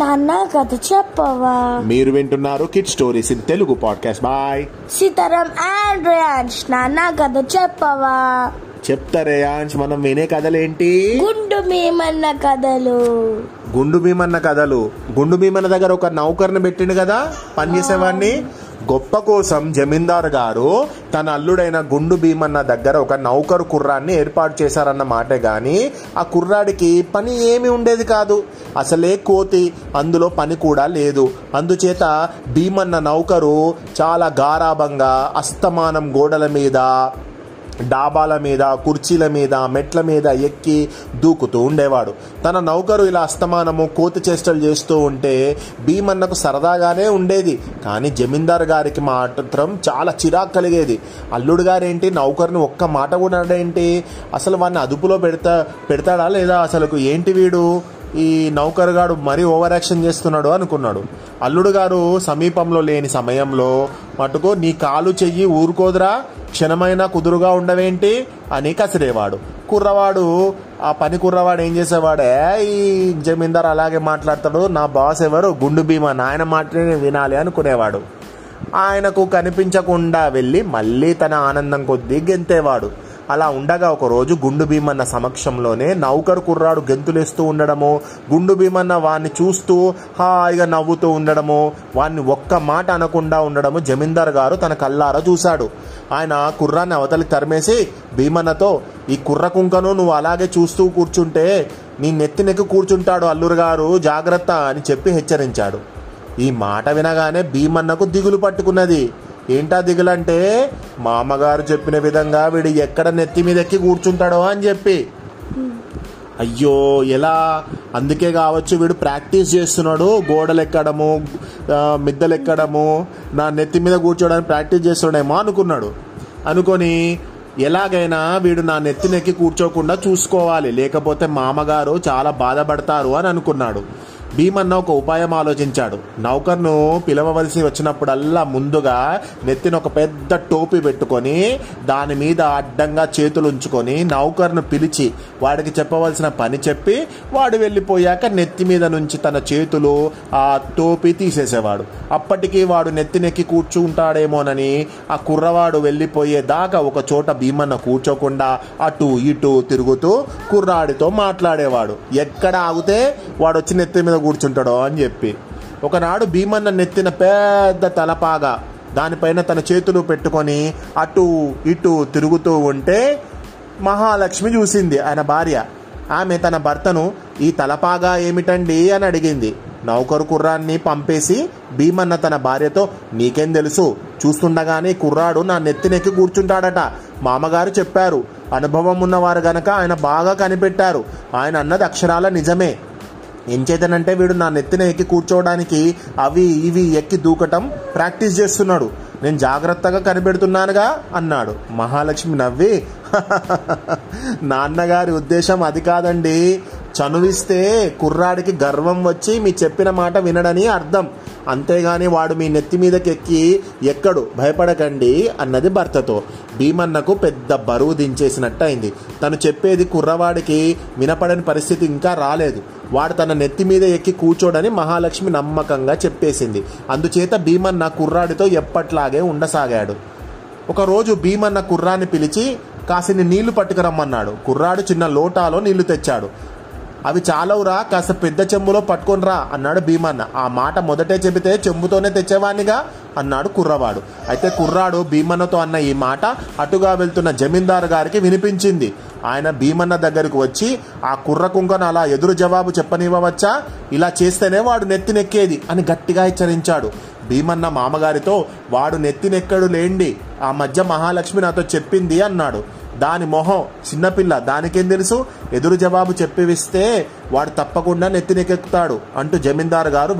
నాన్న కథ చెప్పవా. మీరు వింటున్నారు kid stories in Telugu podcast by Sitaram and Reyansh. నాన్న కథ చెప్పవా. చెప్తా రేయాంష్, మనం వినే కథలేంటి? గుండు భీమన్న కథలు. గుండు భీమన్న కథలు. గుండు భీమన్న దగ్గర ఒక నౌకర్ని పెట్టిండు కదా పనిచేసేవాడిని. గొప్ప కోసం జమీందారు గారు తన అల్లుడైన గుండు భీమన్న దగ్గర ఒక నౌకరు కుర్రాన్ని ఏర్పాటు చేశారన్న మాటే గాని ఆ కుర్రాడికి పని ఏమీ ఉండేది కాదు. అసలే కోతి, అందులో పని కూడా లేదు. అందుచేత భీమన్న నౌకరు చాలా గారాభంగా అస్తమానం గోడల మీద, డాబాల మీద, కుర్చీల మీద, మెట్ల మీద ఎక్కి దూకుతూ ఉండేవాడు. తన నౌకరు ఇలా అస్తమానము కోతి చేష్టలు చేస్తూ ఉంటే భీమన్నకు సరదాగానే ఉండేది. కానీ జమీందారు గారికి మాత్రం చాలా చిరాకు కలిగేది. అల్లుడు గారేంటి నౌకరుని ఒక్క మాట కూడా ఏంటి, అసలు వాడిని అదుపులో పెడతాడా లేదా, అసలుకు ఏంటి వీడు ఈ నౌకరుగాడు మరీ ఓవర్ యాక్షన్ చేస్తున్నాడు అనుకున్నాడు. అల్లుడు గారు సమీపంలో లేని సమయంలో మటుకు నీ కాలు చెయ్యి ఊరుకోదురా, క్షణమైనా కుదురుగా ఉండవేంటి అని కసిరేవాడు. కుర్రవాడు ఆ పని కుర్రవాడు ఏం చేసేవాడే, ఈ జమీందారు అలాగే మాట్లాడతాడు, నా బాస్ ఎవరు గుండు భీమా, ఆయన మాటనే వినాలి అనుకునేవాడు. ఆయనకు కనిపించకుండా వెళ్ళి మళ్ళీ తన ఆనందం కొద్దీ గెంతేవాడు. అలా ఉండగా ఒకరోజు గుండు భీమన్న సమక్షంలోనే నౌకరు కుర్రాడు గెంతులేస్తూ ఉండడము, గుండు భీమన్న వాడిని చూస్తూ హాయిగా నవ్వుతూ ఉండడము, వాడిని ఒక్క మాట అనకుండా ఉండడము జమీందారు గారు తన కళ్ళారా చూశాడు. ఆయన కుర్రాన్ని అవతలికి తరిమేసి భీమన్నతో, ఈ కుర్రకుంకను నువ్వు అలాగే చూస్తూ కూర్చుంటే నీ నెత్తినెక్కి కూర్చుంటాడు అల్లూరు గారు, జాగ్రత్త అని చెప్పి హెచ్చరించాడు. ఈ మాట వినగానే భీమన్నకు దిగులు పట్టుకున్నది. ఏంటా దిగులంటే, మామగారు చెప్పిన విధంగా వీడు ఎక్కడ నెత్తి మీద ఎక్కి కూర్చుంటాడో అని చెప్పి. అయ్యో ఎలా, అందుకే కావచ్చు వీడు ప్రాక్టీస్ చేస్తున్నాడు, గోడలెక్కడము, మిద్దలెక్కడము, నా నెత్తి మీద కూర్చోడానికి ప్రాక్టీస్ చేస్తున్నాడేమో అనుకొని ఎలాగైనా వీడు నా నెత్తినెక్కి కూర్చోకుండా చూసుకోవాలి, లేకపోతే మామగారు చాలా బాధపడతారు అని అనుకున్నాడు. భీమన్న ఒక ఉపాయం ఆలోచించాడు. నౌకర్ను పిలవవలసి వచ్చినప్పుడల్లా ముందుగా నెత్తిన ఒక పెద్ద టోపీ పెట్టుకొని దాని మీద అడ్డంగా చేతులు ఉంచుకొని నౌకర్ను పిలిచి వాడికి చెప్పవలసిన పని చెప్పి వాడు వెళ్ళిపోయాక నెత్తి మీద నుంచి తన చేతులు ఆ టోపీ తీసేసేవాడు. అప్పటికీ వాడు నెత్తినెక్కి కూర్చుంటాడేమోనని ఆ కుర్రవాడు వెళ్ళిపోయేదాకా ఒక చోట భీమన్న కూర్చోకుండా అటు ఇటు తిరుగుతూ కుర్రాడితో మాట్లాడేవాడు. ఎక్కడ ఆగితే వాడు వచ్చి నెత్తి మీద కూర్చుంటాడో అని చెప్పి. ఒకనాడు భీమన్న నెత్తిన పెద్ద తలపాగా దానిపైన తన చేతులు పెట్టుకొని అటు ఇటు తిరుగుతూ ఉంటే మహాలక్ష్మి చూసింది, ఆయన భార్య. ఆమె తన భర్తను, ఈ తలపాగా ఏమిటండి అని అడిగింది. నౌకరు కుర్రాన్ని పంపేసి భీమన్న తన భార్యతో, నీకేం తెలుసు, చూస్తుండగానే కుర్రాడు నా నెత్తినెక్కి కూర్చుంటాడట, మామగారు చెప్పారు, అనుభవం ఉన్నవారు గనక ఆయన బాగా కనిపెట్టారు, ఆయన అన్నది అక్షరాల నిజమే, ఎంచేతనంటే వీడు నా నెత్తిన ఎక్కి కూర్చోవడానికి అవి ఇవి ఎక్కి దూకటం ప్రాక్టీస్ చేస్తున్నాడు, నేను జాగ్రత్తగా కనిపెడుతున్నానుగా అన్నాడు. మహాలక్ష్మి నవ్వి, నాన్నగారి ఉద్దేశం అది కాదండి, చనువిస్తే కుర్రాడికి గర్వం వచ్చి మీ చెప్పిన మాట వినడని అర్థం, అంతేగాని వాడు మీ నెత్తి మీదకి ఎక్కి ఎక్కడు, భయపడకండి అన్నది భర్తతో. భీమన్నకు పెద్ద బరువు దించేసినట్టు అయింది. తను చెప్పేది కుర్రవాడికి వినపడని పరిస్థితి ఇంకా రాలేదు. వాడు తన నెత్తి మీద ఎక్కి కూర్చోడని మహాలక్ష్మి నమ్మకంగా చెప్పేసింది. అందుచేత భీమన్న కుర్రాడితో ఎప్పట్లాగే ఉండసాగాడు. ఒకరోజు భీమన్న కుర్రాన్ని పిలిచి కాసిని నీళ్లు పట్టుకురమ్మన్నాడు. కుర్రాడు చిన్న లోటాలో నీళ్లు తెచ్చాడు. అవి చాలవురా, కాస్త పెద్ద చెంబులో పట్టుకొని రా అన్నాడు భీమన్న. ఆ మాట మొదటే చెబితే చెంబుతోనే తెచ్చేవాడినిగా అన్నాడు కుర్రవాడు. అయితే కుర్రాడు భీమన్నతో అన్న ఈ మాట అటుగా వెళ్తున్న జమీందారు గారికి వినిపించింది. ఆయన భీమన్న దగ్గరకు వచ్చి, ఆ కుర్ర కుంకను అలా ఎదురు జవాబు చెప్పనివ్వవచ్చా, ఇలా చేస్తేనే వాడు నెత్తినెక్కేది అని గట్టిగా హెచ్చరించాడు. భీమన్న మామగారితో, వాడు నెత్తినెక్కడు లేండి, ఆ మధ్య మహాలక్ష్మి నాతో చెప్పింది అన్నాడు. దాని మొహం, చిన్నపిల్ల దానికేం తెలుసు, ఎదురు జవాబు చెప్పివిస్తే వాడు తప్పకుండా నెత్తినెక్కుతాడు అంటూ జమీందారు గారు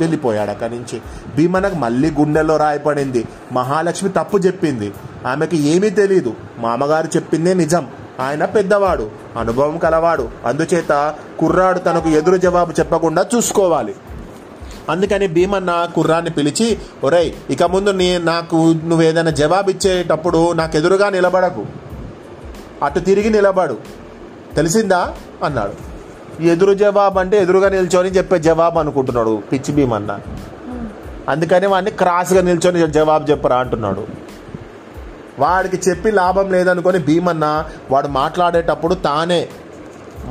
వెళ్ళిపోయాడు. అక్కడి నుంచి భీమన్నకు మళ్ళీ గుండెల్లో రాయపడింది. మహాలక్ష్మి తప్పు చెప్పింది, ఆమెకి ఏమీ తెలియదు, మామగారు చెప్పిందే నిజం, ఆయన పెద్దవాడు, అనుభవం కలవాడు, అందుచేత కుర్రాడు తనకు ఎదురు జవాబు చెప్పకుండా చూసుకోవాలి. అందుకని భీమన్న కుర్రాన్ని పిలిచి, ఒరేయ్ ఇక ముందు నువ్వు ఏదైనా జవాబు ఇచ్చేటప్పుడు నాకు ఎదురుగా నిలబడకు, అటు తిరిగి నిలబడు, తెలిసిందా అన్నాడు. ఎదురు జవాబు అంటే ఎదురుగా నిల్చొని చెప్పే జవాబు అనుకుంటున్నాడు పిచ్చి భీమన్న. అందుకని వాడిని క్రాస్గా నిల్చొని జవాబు చెప్పరా అంటున్నాడు. వాడికి చెప్పి లాభం లేదనుకొని భీమన్న వాడు మాట్లాడేటప్పుడు తానే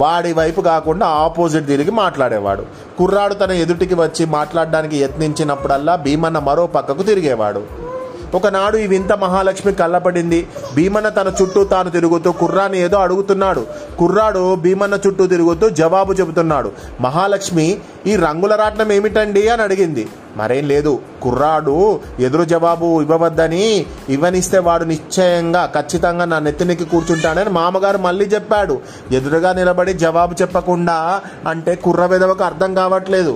వాడి వైపు కాకుండా ఆపోజిట్ తిరిగి మాట్లాడేవాడు. కుర్రాడు తన ఎదుటికి వచ్చి మాట్లాడడానికి యత్నించినప్పుడల్లా భీమన్న మరో పక్కకు తిరిగేవాడు. ఒకనాడు ఈ వింత మహాలక్ష్మి కళ్ళపడింది. భీమన్న తన చుట్టూ తాను తిరుగుతూ కుర్రాన్ని ఏదో అడుగుతున్నాడు, కుర్రాడు భీమన్న చుట్టూ తిరుగుతూ జవాబు చెబుతున్నాడు. మహాలక్ష్మి ఈ రంగుల రాట్నం ఏమిటండి అని అడిగింది. మరేం లేదు, కుర్రాడు ఎదురు జవాబు ఇవ్వవద్దని, ఇవ్వనిస్తే వాడు నిశ్చయంగా ఖచ్చితంగా నా నెత్తినికి కూర్చుంటాడని మామగారు మళ్ళీ చెప్పాడు. ఎదురుగా నిలబడి జవాబు చెప్పకుండా అంటే కుర్ర వెదవకు అర్థం కావట్లేదు.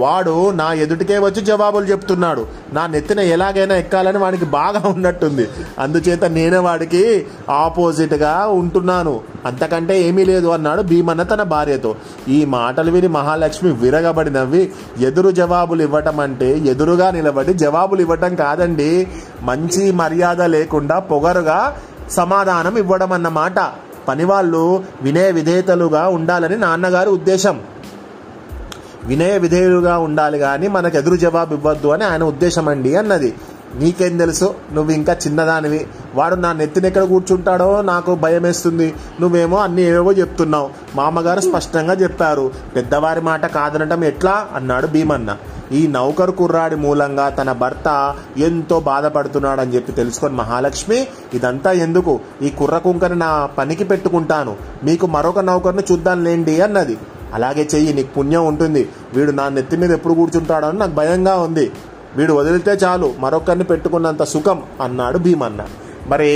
వాడు నా ఎదుటికే వచ్చి జవాబులు చెప్తున్నాడు, నా నెత్తిన ఎలాగైనా ఎక్కాలని వాడికి బాగా ఉన్నట్టుంది, అందుచేత నేనే వాడికి ఆపోజిట్గా ఉంటున్నాను, అంతకంటే ఏమీ లేదు అన్నాడు భీమన్న తన భార్యతో. ఈ మాటలు విని మహాలక్ష్మి విరగబడి నవ్వి, ఎదురు జవాబులు ఇవ్వటం అంటే ఎదురుగా నిలబడి జవాబులు ఇవ్వటం కాదండి, మంచి మర్యాద లేకుండా పొగరుగా సమాధానం ఇవ్వడం అన్నమాట, పనివాళ్ళు వినయ విధేయతలుగా ఉండాలని నాన్నగారి ఉద్దేశం, వినయ విధేయులుగా ఉండాలి కానీ మనకు ఎదురు జవాబు ఇవ్వద్దు అని ఆయన ఉద్దేశం అండి అన్నది. నీకేం తెలుసు, నువ్వు ఇంకా చిన్నదానివి, వాడు నా నెత్తిన ఎక్కడ కూర్చుంటాడో నాకు భయం వేస్తుంది, నువ్వేమో అన్నీ ఏవేవో చెప్తున్నావు, మామగారు స్పష్టంగా చెప్పారు, పెద్దవారి మాట కాదనటం ఎట్లా అన్నాడు భీమన్న. ఈ నౌకరు కుర్రాడి మూలంగా తన భర్త ఎంతో బాధపడుతున్నాడని చెప్పి తెలుసుకొని మహాలక్ష్మి, ఇదంతా ఎందుకు, ఈ కుర్ర కుంకని నా పనికి పెట్టుకుంటాను, మీకు మరొక నౌకరుని చూద్దాంలేండి అన్నది. అలాగే చెయ్యి, నీకు పుణ్యం ఉంటుంది, వీడు నా నెత్తి మీద ఎప్పుడు కూర్చుంటాడని నాకు భయంగా ఉంది, వీడు వదిలితే చాలు మరొకరిని పెట్టుకున్నంత సుఖం అన్నాడు భీమన్న. మరి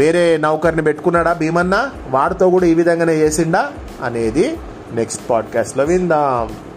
వేరే నౌకర్ని పెట్టుకున్నాడా భీమన్న, వాడితో కూడా ఈ విధంగానే చేసిండా అనేది నెక్స్ట్ పాడ్కాస్ట్లో విందాం.